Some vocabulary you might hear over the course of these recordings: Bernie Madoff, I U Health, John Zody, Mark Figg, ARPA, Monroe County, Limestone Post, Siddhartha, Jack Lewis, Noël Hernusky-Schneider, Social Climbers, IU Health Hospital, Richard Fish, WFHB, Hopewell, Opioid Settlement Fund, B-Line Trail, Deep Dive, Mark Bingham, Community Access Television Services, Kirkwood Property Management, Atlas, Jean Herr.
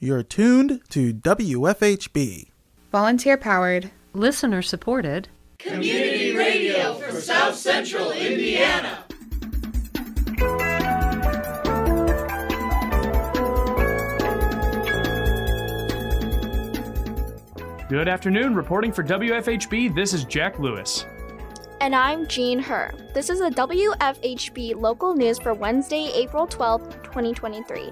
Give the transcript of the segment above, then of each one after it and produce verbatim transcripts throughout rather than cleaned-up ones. You're tuned to W F H B. Volunteer-powered, listener-supported, community radio for South Central Indiana. Good afternoon. Reporting for W F H B, this is Jack Lewis. And I'm Jean Herr. This is a W F H B local news for Wednesday, April twelfth, twenty twenty-three.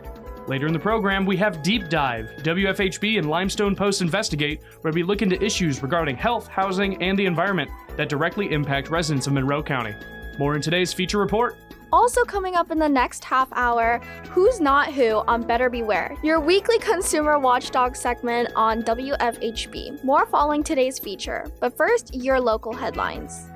Later in the program, we have Deep Dive. W F H B and Limestone Post investigate, where we look into issues regarding health, housing, and the environment that directly impact residents of Monroe County. More in today's feature report. Also coming up in the next half hour, Who's Not Who on Better Beware, your weekly consumer watchdog segment on W F H B. More following today's feature, but first, your local headlines.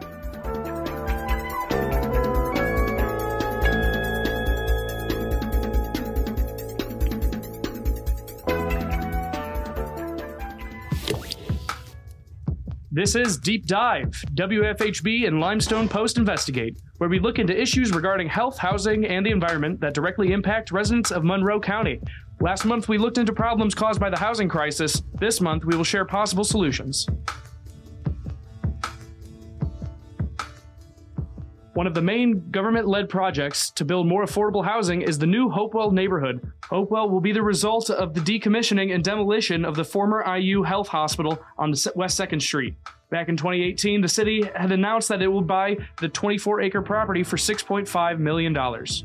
This is Deep Dive. W F H B and Limestone Post investigate, where we look into issues regarding health, housing, and the environment that directly impact residents of Monroe County. Last month, we looked into problems caused by the housing crisis. This month, we will share possible solutions. One of the main government-led projects to build more affordable housing is the new Hopewell neighborhood. Hopewell will be the result of the decommissioning and demolition of the former I U Health Hospital on West second Street. Back in twenty eighteen, the city had announced that it would buy the twenty-four acre property for six point five million dollars.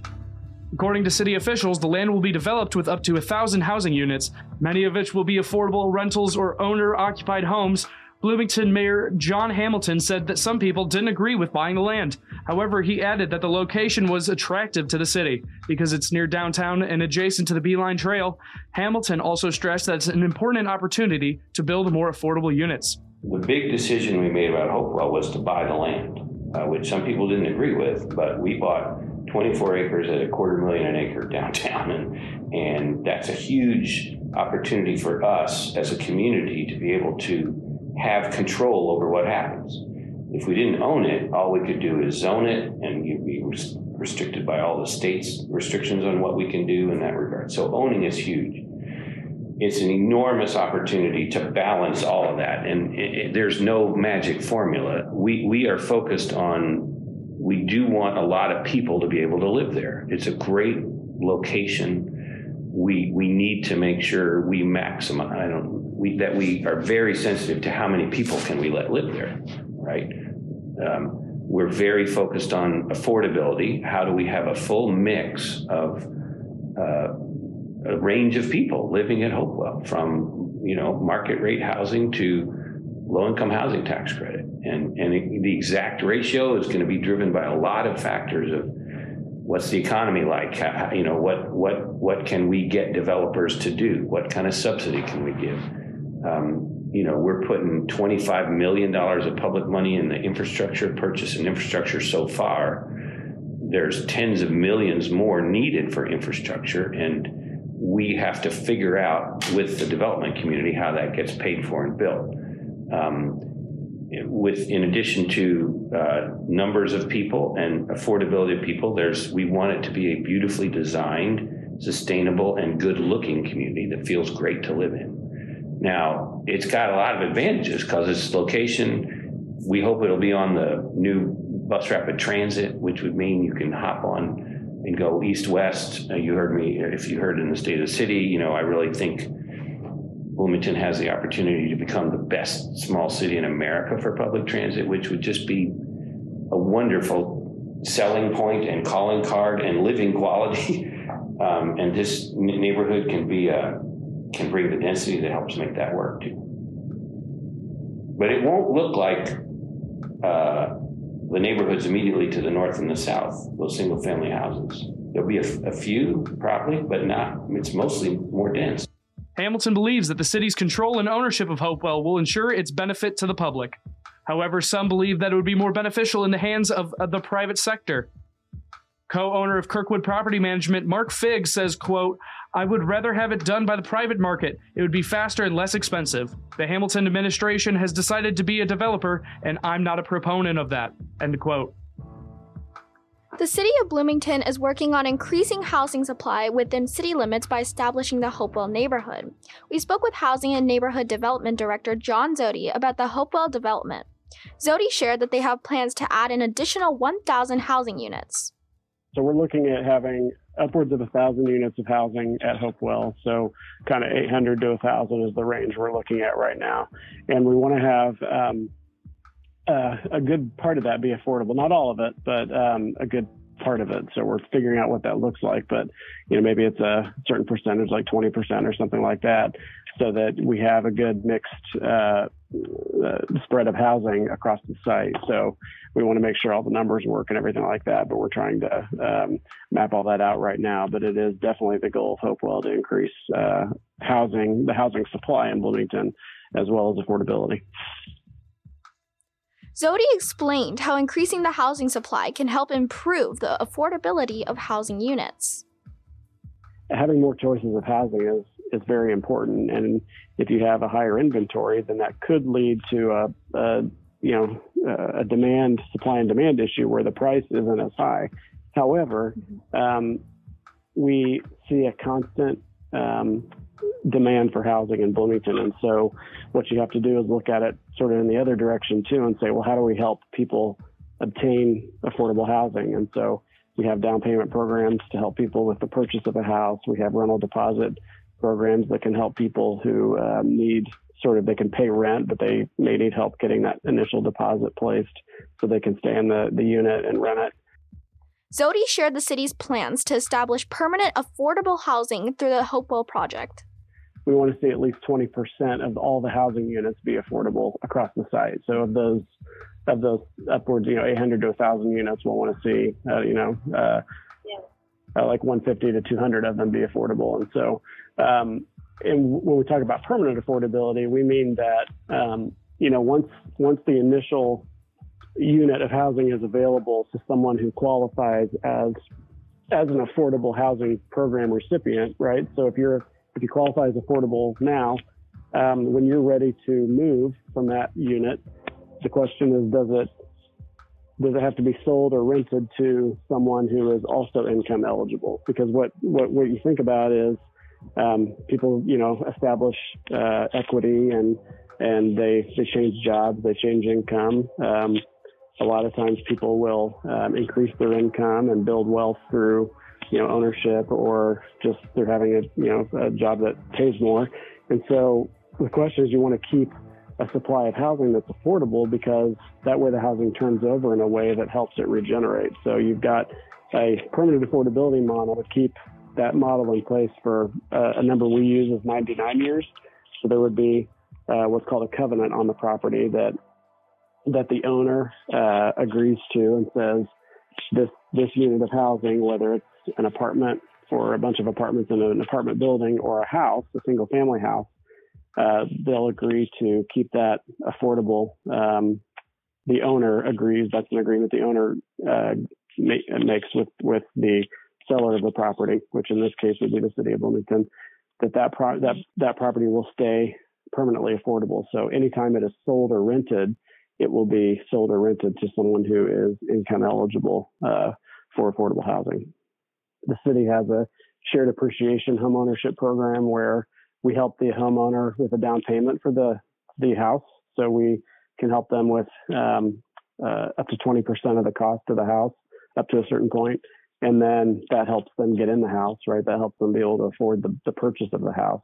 According to city officials, the land will be developed with up to one thousand housing units, many of which will be affordable rentals or owner-occupied homes. Bloomington Mayor John Hamilton said that some people didn't agree with buying the land. However, he added that the location was attractive to the city because it's near downtown and adjacent to the B-Line Trail. Hamilton also stressed that it's an important opportunity to build more affordable units. The big decision we made about Hopewell was to buy the land, uh, which some people didn't agree with, but we bought twenty-four acres at a quarter million an acre downtown, and, and that's a huge opportunity for us as a community to be able to have control over what happens. If we didn't own it, all we could do is zone it, and you'd be restricted by all the state's restrictions on what we can do in that regard. So owning is huge. It's an enormous opportunity to balance all of that, and it, it, there's no magic formula. We we are focused on, we do want a lot of people to be able to live there. It's a great location. We we need to make sure we maximize, I don't We, that we are very sensitive to how many people can we let live there, right? Um, we're very focused on affordability. How do we have a full mix of uh, a range of people living at Hopewell, from, you know, market rate housing to low-income housing tax credit? And, and it, the exact ratio is going to be driven by a lot of factors of what's the economy like, how, you know, what, what, what can we get developers to do? What kind of subsidy can we give? Um, you know, we're putting twenty-five million dollars of public money in the infrastructure purchase and infrastructure so far. There's tens of millions more needed for infrastructure, and we have to figure out with the development community how that gets paid for and built. Um, with, in addition to uh, numbers of people and affordability of people, there's, we want it to be a beautifully designed, sustainable, and good-looking community that feels great to live in. Now, it's got a lot of advantages because its location, we hope it'll be on the new bus rapid transit, which would mean you can hop on and go east-west. You heard me, if you heard in the State of the City, you know, I really think Bloomington has the opportunity to become the best small city in America for public transit, which would just be a wonderful selling point and calling card and living quality. um, and this n- neighborhood can be a can bring the density that helps make that work too. But it won't look like uh, the neighborhoods immediately to the north and the south, those single family houses. There'll be a, a few probably, but not, it's mostly more dense. Hamilton believes that the city's control and ownership of Hopewell will ensure its benefit to the public. However, some believe that it would be more beneficial in the hands of, of the private sector. Co-owner of Kirkwood Property Management, Mark Figg, says, quote, "I would rather have it done by the private market. It would be faster and less expensive. The Hamilton administration has decided to be a developer, and I'm not a proponent of that." End quote. The City of Bloomington is working on increasing housing supply within city limits by establishing the Hopewell neighborhood. We spoke with Housing and Neighborhood Development Director John Zody about the Hopewell development. Zody shared that they have plans to add an additional one thousand housing units. So we're looking at having upwards of one thousand units of housing at Hopewell. So kind of eight hundred to one thousand is the range we're looking at right now. And we want to have um, uh, a good part of that be affordable. Not all of it, but um, a good part of it. So we're figuring out what that looks like. But, you know, maybe it's a certain percentage, like twenty percent or something like that, so that we have a good mixed uh, uh, spread of housing across the site. So we want to make sure all the numbers work and everything like that, but we're trying to um, map all that out right now. But it is definitely the goal of Hopewell to increase uh, housing, the housing supply in Bloomington, as well as affordability. Zody explained how increasing the housing supply can help improve the affordability of housing units. Having more choices of housing is is very important, and if you have a higher inventory, then that could lead to a, a you know a demand supply and demand issue where the price isn't as high. However, um, we see a constant um, demand for housing in Bloomington, and so what you have to do is look at it sort of in the other direction too, and say, well, how do we help people obtain affordable housing? And so we have down payment programs to help people with the purchase of a house. We have rental deposit programs that can help people who um, need sort of, they can pay rent, but they may need help getting that initial deposit placed so they can stay in the, the unit and rent it. Zody shared the city's plans to establish permanent affordable housing through the Hopewell project. We want to see at least twenty percent of all the housing units be affordable across the site. So of those of those upwards, you know, eight hundred to one thousand units, we'll want to see, uh, you know, uh, yeah. uh, like one fifty to two hundred of them be affordable. And so um, and when we talk about permanent affordability, we mean that, um, you know, once once the initial unit of housing is available to someone who qualifies as as an affordable housing program recipient, right? So if you're if you qualify as affordable now, um, when you're ready to move from that unit, the question is, does it does it have to be sold or rented to someone who is also income eligible? Because what what, what you think about is um, people, you know, establish uh, equity and and they they change jobs, they change income. Um, a lot of times, people will um, increase their income and build wealth through, you know, ownership, or just they're having a you know a job that pays more. And so the question is, you want to keep a supply of housing that's affordable, because that way the housing turns over in a way that helps it regenerate. So you've got a permanent affordability model to keep that model in place for uh, a number we use is ninety-nine years. So there would be uh, what's called a covenant on the property that that the owner uh, agrees to and says this this unit of housing, whether it's an apartment or a bunch of apartments in an apartment building or a house, a single family house, Uh, they'll agree to keep that affordable. Um, the owner agrees. That's an agreement the owner uh, ma- makes with, with the seller of the property, which in this case would be the City of Bloomington, that that, pro- that that property will stay permanently affordable. So anytime it is sold or rented, it will be sold or rented to someone who is income eligible uh, for affordable housing. The city has a shared appreciation homeownership program where we help the homeowner with a down payment for the, the house, so we can help them with um, uh, up to twenty percent of the cost of the house up to a certain point. And then that helps them get in the house, right? That helps them be able to afford the, the purchase of the house.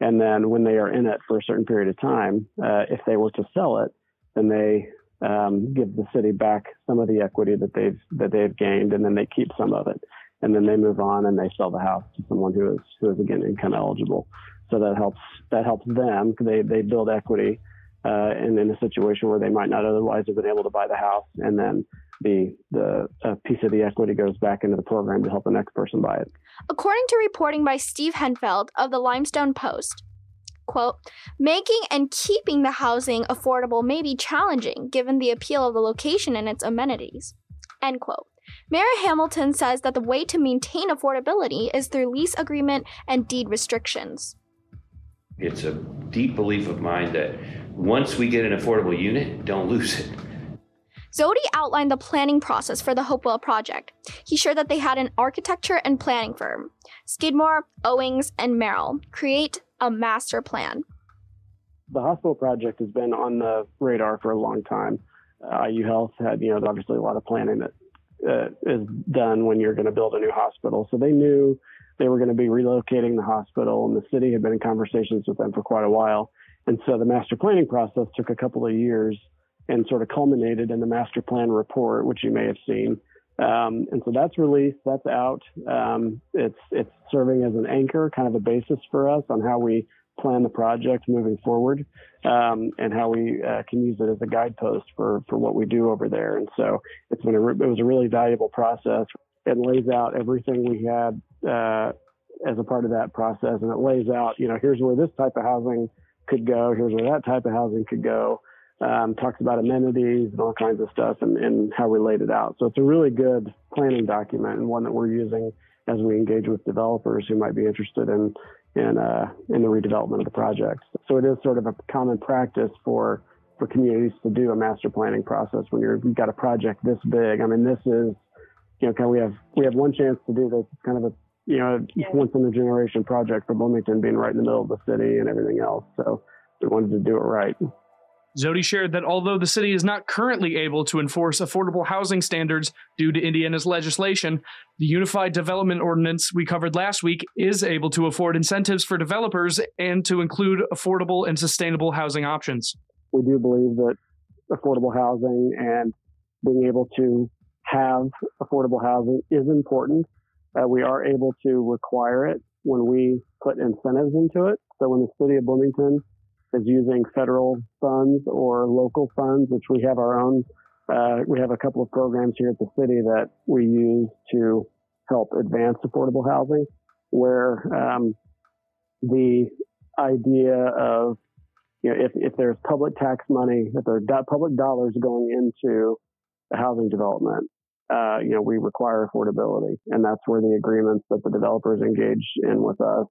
And then when they are in it for a certain period of time, uh, if they were to sell it, then they um, give the city back some of the equity that they've that they've gained, and then they keep some of it. And then they move on and they sell the house to someone who is, who is again, income eligible. So that helps that helps them. They they build equity, uh, and in a situation where they might not otherwise have been able to buy the house, and then the the uh, piece of the equity goes back into the program to help the next person buy it. According to reporting by Steve Henfeld of the Limestone Post, quote, "Making and keeping the housing affordable may be challenging given the appeal of the location and its amenities," end quote. Mayor Hamilton says that the way to maintain affordability is through lease agreement and deed restrictions. It's a deep belief of mine that once we get an affordable unit, don't lose it. Zody outlined the planning process for the Hopewell project. He shared that they had an architecture and planning firm, Skidmore, Owings, and Merrill, create a master plan. The hospital project has been on the radar for a long time. Uh, I U Health had, you know, obviously a lot of planning that uh, is done when you're going to build a new hospital. So they knew they were going to be relocating the hospital, and the city had been in conversations with them for quite a while. And so the master planning process took a couple of years and sort of culminated in the master plan report, which you may have seen. Um, and so that's released, that's out. Um, it's it's serving as an anchor, kind of a basis for us on how we plan the project moving forward, um, and how we uh, can use it as a guidepost for, for what we do over there. And so it's been a re- it was a really valuable process. It lays out everything we had uh, as a part of that process. And it lays out, you know, here's where this type of housing could go. Here's where that type of housing could go. Um, talks about amenities and all kinds of stuff, and, and how we laid it out. So it's a really good planning document, and one that we're using as we engage with developers who might be interested in in, uh, in the redevelopment of the projects. So it is sort of a common practice for, for communities to do a master planning process when you're, you've got a project this big. I mean, this is, you know, can we have we have one chance to do this. It's kind of a, you know, once in a generation project for Bloomington, being right in the middle of the city and everything else. So we wanted to do it right. Zody shared that although the city is not currently able to enforce affordable housing standards due to Indiana's legislation, the Unified Development Ordinance we covered last week is able to afford incentives for developers and to include affordable and sustainable housing options. We do believe that affordable housing and being able to have affordable housing is important. Uh, we are able to require it when we put incentives into it. So when the city of Bloomington is using federal funds or local funds, which we have our own. Uh, we have a couple of programs here at the city that we use to help advance affordable housing, where um, the idea of, you know, if, if there's public tax money, if there are do- public dollars going into the housing development, uh, you know, we require affordability. And that's where the agreements that the developers engage in with us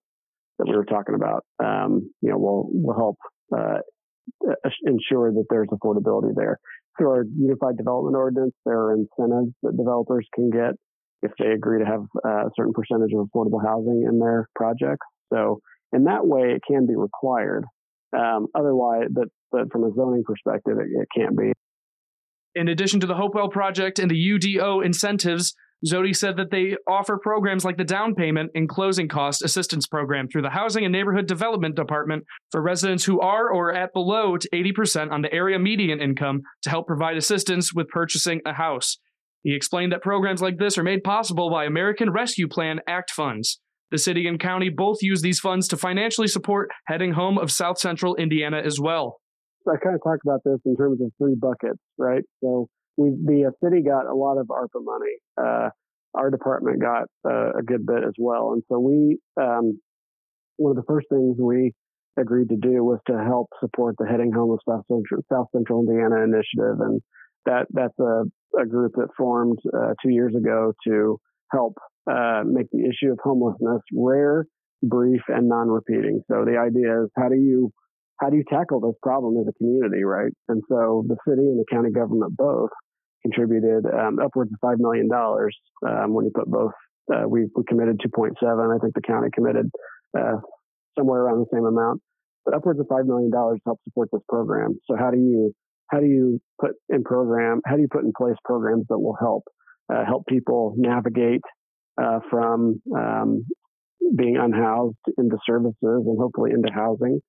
that we were talking about, um, you know, will will help uh, ensure that there's affordability there. Through our Unified Development Ordinance, there are incentives that developers can get if they agree to have a certain percentage of affordable housing in their projects. So in that way, it can be required. Um, otherwise, but, but from a zoning perspective, it, it can't be. In addition to the Hopewell project and the U D O incentives, Zody said that they offer programs like the down payment and closing cost assistance program through the Housing and Neighborhood Development Department for residents who are or at below to eighty percent on the area median income to help provide assistance with purchasing a house. He explained that programs like this are made possible by American Rescue Plan Act funds. The city and county both use these funds to financially support Heading Home of South Central Indiana as well. I kind of talked about this in terms of three buckets, right? So We, the city got a lot of ARPA money. Uh, our department got uh, a good bit as well. And so we, um, one of the first things we agreed to do was to help support the Heading Home of South Central, South Central Indiana initiative. And that that's a, a group that formed uh, two years ago to help uh, make the issue of homelessness rare, brief, and non-repeating. So the idea is, how do you how do you tackle this problem as a community, right? And so the city and the county government both contributed um, upwards of five million dollars um, when you put both. Uh, we, we committed two point seven. I think the county committed uh, somewhere around the same amount, but upwards of five million dollars to help support this program. So how do you how do you put in program? How do you put in place programs that will help uh, help people navigate uh, from um, being unhoused into services and hopefully into housing?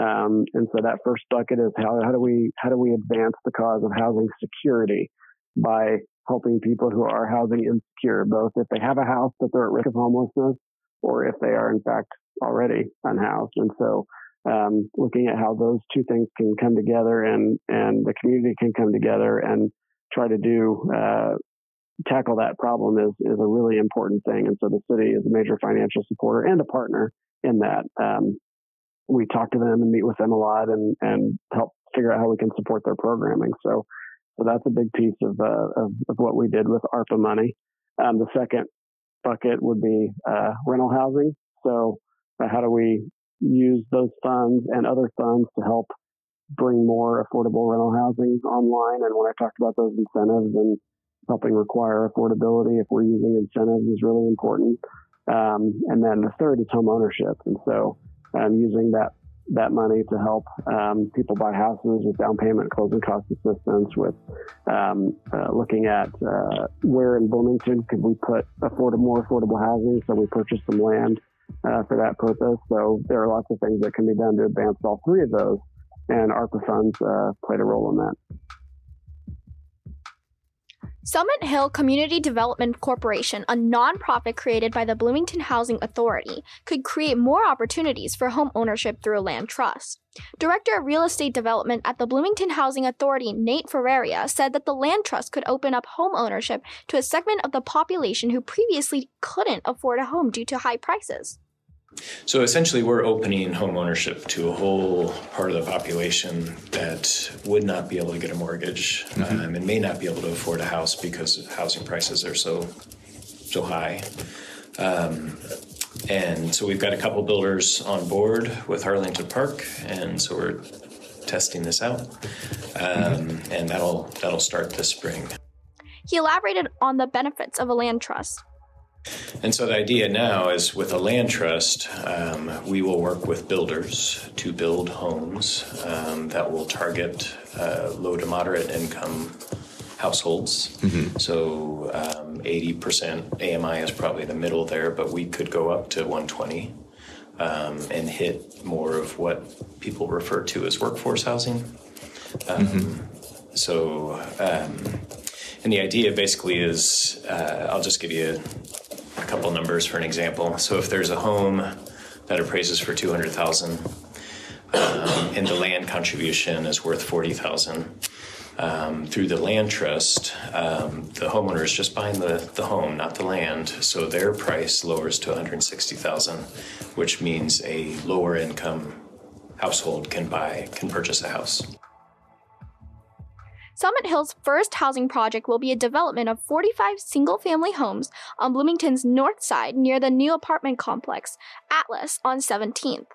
Um, and so that first bucket is how, how do we how do we advance the cause of housing security by helping people who are housing insecure, both if they have a house that they're at risk of homelessness or if they are, in fact, already unhoused. And so um, looking at how those two things can come together and, and the community can come together and try to do uh, tackle that problem is, is a really important thing. And so the city is a major financial supporter and a partner in that. Um, We talk to them and meet with them a lot and, and help figure out how we can support their programming. So, so that's a big piece of, uh, of, of what we did with ARPA money. Um, the second bucket would be uh, rental housing. So uh, how do we use those funds and other funds to help bring more affordable rental housing online. And when I talked about those incentives and helping require affordability, if we're using incentives, is really important. Um, and then the third is home ownership. And so um, using that that money to help um, people buy houses with down payment, closing cost assistance, with um, uh, looking at uh, where in Bloomington could we put afford- more affordable housing. So we purchased some land uh, for that purpose. So there are lots of things that can be done to advance all three of those. And ARPA funds uh, played a role in that. Summit Hill Community Development Corporation, a nonprofit created by the Bloomington Housing Authority, could create more opportunities for home ownership through land trust. Director of Real Estate Development at the Bloomington Housing Authority, Nate Ferreira, said that the land trust could open up home ownership to a segment of the population who previously couldn't afford a home due to high prices. So essentially, we're opening home ownership to a whole part of the population that would not be able to get a mortgage mm-hmm. um, and may not be able to afford a house because housing prices are so so high. Um, and so we've got a couple builders on board with Harlington Park, and so we're testing this out, um, mm-hmm. and that'll that'll start this spring. He elaborated on the benefits of a land trust. And so the idea now is with a land trust, um, we will work with builders to build homes um, that will target uh, low to moderate income households. Mm-hmm. So um, eighty percent A M I is probably the middle there, but we could go up to one twenty um, and hit more of what people refer to as workforce housing. Um, mm-hmm. So, um, and the idea basically is, uh, I'll just give you a couple numbers for an example. So if there's a home that appraises for two hundred thousand dollars um, and the land contribution is worth forty thousand dollars, um, through the land trust, um, the homeowner is just buying the, the home, not the land. So their price lowers to one hundred sixty thousand dollars, which means a lower income household can buy, can purchase a house. Summit Hill's first housing project will be a development of forty-five single-family homes on Bloomington's north side near the new apartment complex, Atlas, on seventeenth.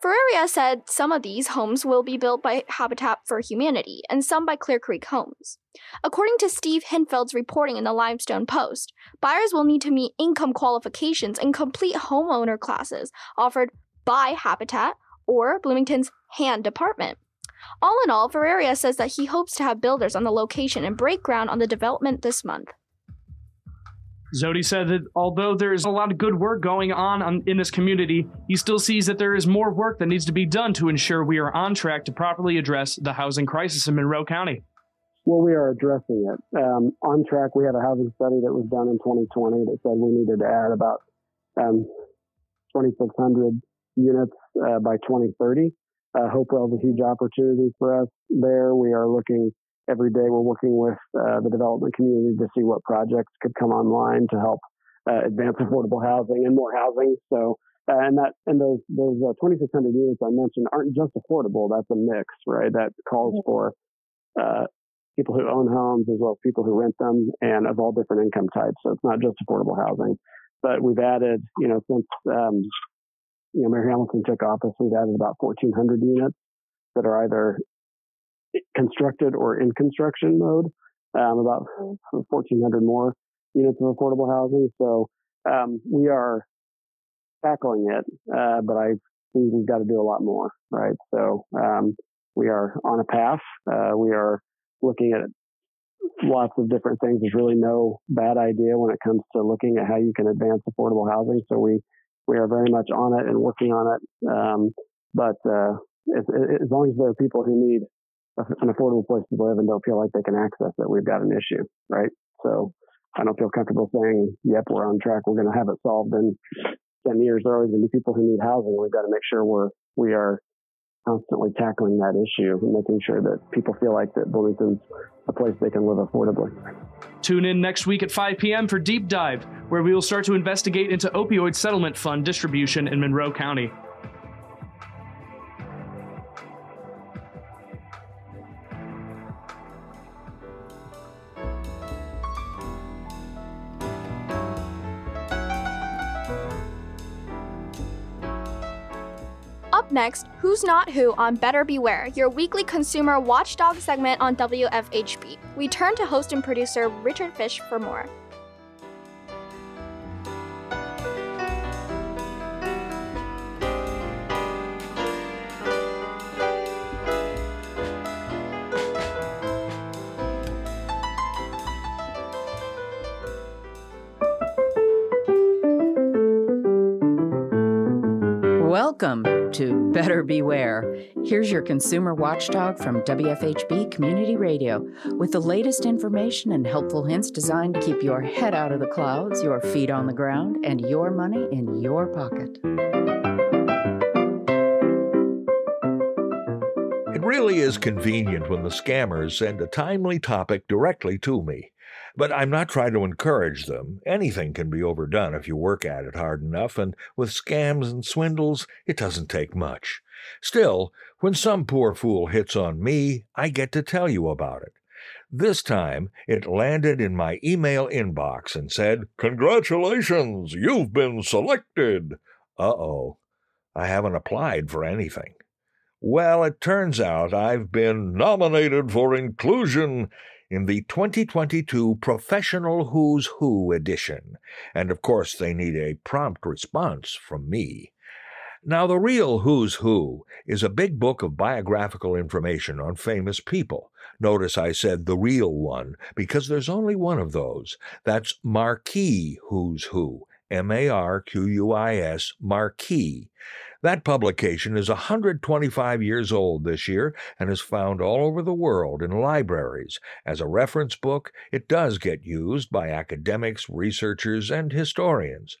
Ferreira said some of these homes will be built by Habitat for Humanity and some by Clear Creek Homes. According to Steve Henfeld's reporting in the Limestone Post, buyers will need to meet income qualifications and complete homeowner classes offered by Habitat or Bloomington's HAND department. All in all, Ferreira says that he hopes to have builders on the location and break ground on the development this month. Zody said that although there is a lot of good work going on in this community, he still sees that there is more work that needs to be done to ensure we are on track to properly address the housing crisis in Monroe County. Well, we are addressing it. Um, on track, we had a housing study that was done in twenty twenty that said we needed to add about um, twenty-six hundred units uh, by twenty thirty. Uh, Hopewell is a huge opportunity for us there. We are looking every day. We're working with uh, the development community to see what projects could come online to help uh, advance affordable housing and more housing. So, uh, and that and those those uh, twenty-six hundred units I mentioned aren't just affordable. That's a mix, right? That calls for uh, people who own homes as well as people who rent them, and of all different income types. So it's not just affordable housing, but we've added, you know, since. Um, You know, Mayor Hamilton took office, we've added about fourteen hundred units that are either constructed or in construction mode, um, about fourteen hundred more units of affordable housing. So um, we are tackling it, uh, but I think we've got to do a lot more, right? So um, we are on a path. Uh, we are looking at lots of different things. There's really no bad idea when it comes to looking at how you can advance affordable housing. So we We are very much on it and working on it, um, but uh, as, as long as there are people who need an affordable place to live and don't feel like they can access it, we've got an issue, right? So I don't feel comfortable saying, yep, we're on track, we're going to have it solved in ten years. There are always going to be people who need housing. We've got to make sure we're, we are constantly tackling that issue and making sure that people feel like that Bloomington's a place they can live affordably. Tune in next week at five p.m. for Deep Dive, where we will start to investigate into opioid settlement fund distribution in Monroe County. Up next, Who's Not Who on Better Beware, your weekly consumer watchdog segment on W F H B. We turn to host and producer Richard Fish for more. Welcome to Better Beware. Here's your consumer watchdog from W F H B Community Radio with the latest information and helpful hints designed to keep your head out of the clouds, your feet on the ground, and your money in your pocket. It really is convenient when the scammers send a timely topic directly to me. But I'm not trying to encourage them. Anything can be overdone if you work at it hard enough, and with scams and swindles, it doesn't take much. Still, when some poor fool hits on me, I get to tell you about it. This time, it landed in my email inbox and said, "Congratulations, you've been selected." Uh-oh, I haven't applied for anything. Well, it turns out I've been nominated for inclusion in the twenty twenty-two Professional Who's Who edition, and of course they need a prompt response from me. Now, the real Who's Who is a big book of biographical information on famous people. Notice I said the real one, because there's only one of those. That's Marquis Who's Who, M A R Q U I S, Marquis. That publication is one hundred twenty-five years old this year and is found all over the world in libraries. As a reference book, it does get used by academics, researchers, and historians.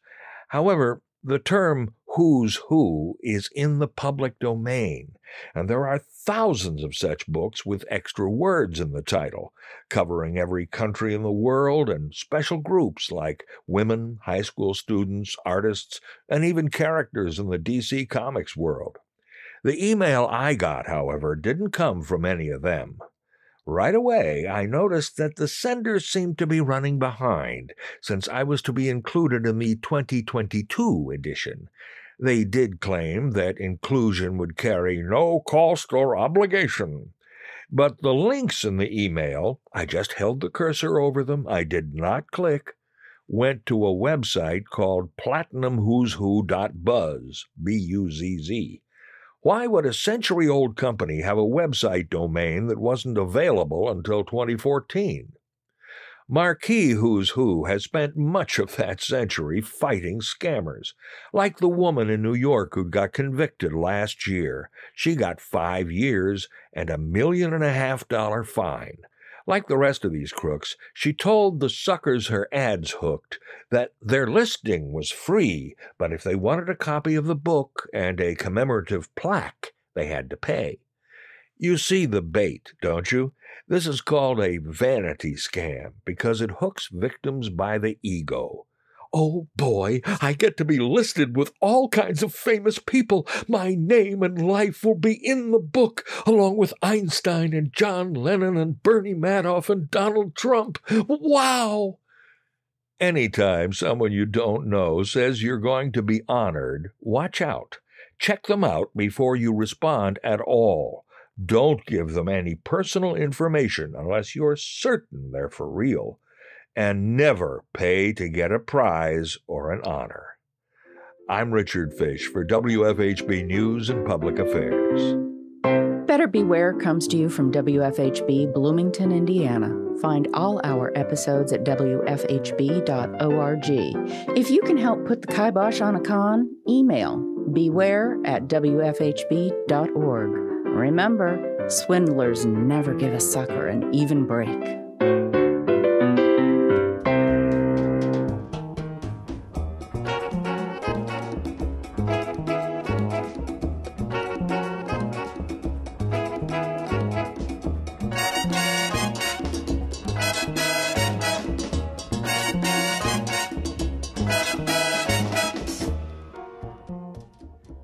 However, the term Who's Who is in the public domain, and there are thousands of such books with extra words in the title, covering every country in the world and special groups like women, high school students, artists, and even characters in the D C Comics world. The email I got, however, didn't come from any of them. Right away, I noticed that the sender seemed to be running behind, since I was to be included in the twenty twenty-two edition. They did claim that inclusion would carry no cost or obligation. But the links in the email, I just held the cursor over them, I did not click, went to a website called platinum who's who dot buzz, B U Z Z. Why would a century-old company have a website domain that wasn't available until twenty fourteen? Marquis Who's Who has spent much of that century fighting scammers, like the woman in New York who got convicted last year. She got five years and a million and a half dollar fine. Like the rest of these crooks, she told the suckers her ads hooked that their listing was free, but if they wanted a copy of the book and a commemorative plaque, they had to pay. You see the bait, don't you? This is called a vanity scam because it hooks victims by the ego. "Oh boy, I get to be listed with all kinds of famous people. My name and life will be in the book, along with Einstein and John Lennon and Bernie Madoff and Donald Trump. Wow!" Anytime someone you don't know says you're going to be honored, watch out. Check them out before you respond at all. Don't give them any personal information unless you're certain they're for real. And never pay to get a prize or an honor. I'm Richard Fish for W F H B News and Public Affairs. Better Beware comes to you from W F H B Bloomington, Indiana. Find all our episodes at W F H B dot org. If you can help put the kibosh on a con, email beware at W F H B dot org. Remember, swindlers never give a sucker an even break.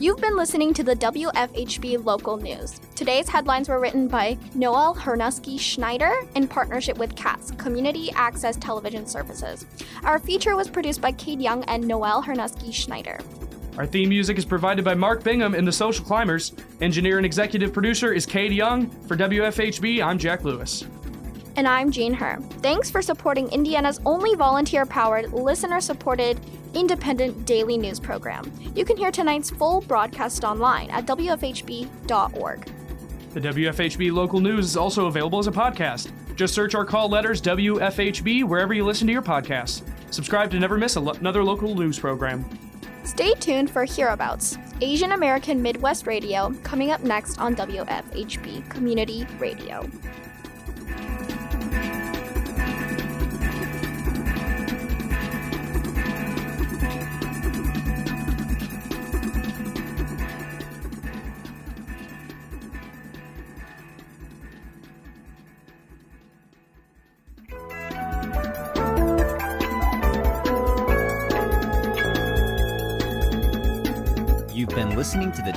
You've been listening to the W F H B Local News. Today's headlines were written by Noël Hernusky-Schneider in partnership with C A T S, Community Access Television Services. Our feature was produced by Cade Young and Noël Hernusky-Schneider. Our theme music is provided by Mark Bingham in The Social Climbers. Engineer and executive producer is Cade Young. For W F H B, I'm Jack Lewis. And I'm Jean Herr. Thanks for supporting Indiana's only volunteer-powered, listener-supported, independent daily news program. You can hear tonight's full broadcast online at w f h b dot org. The W F H B Local News is also available as a podcast. Just search our call letters W F H B wherever you listen to your podcasts. Subscribe to never miss lo- another local news program. Stay tuned for Hereabouts, Asian American Midwest Radio, coming up next on W F H B Community Radio. Listening to the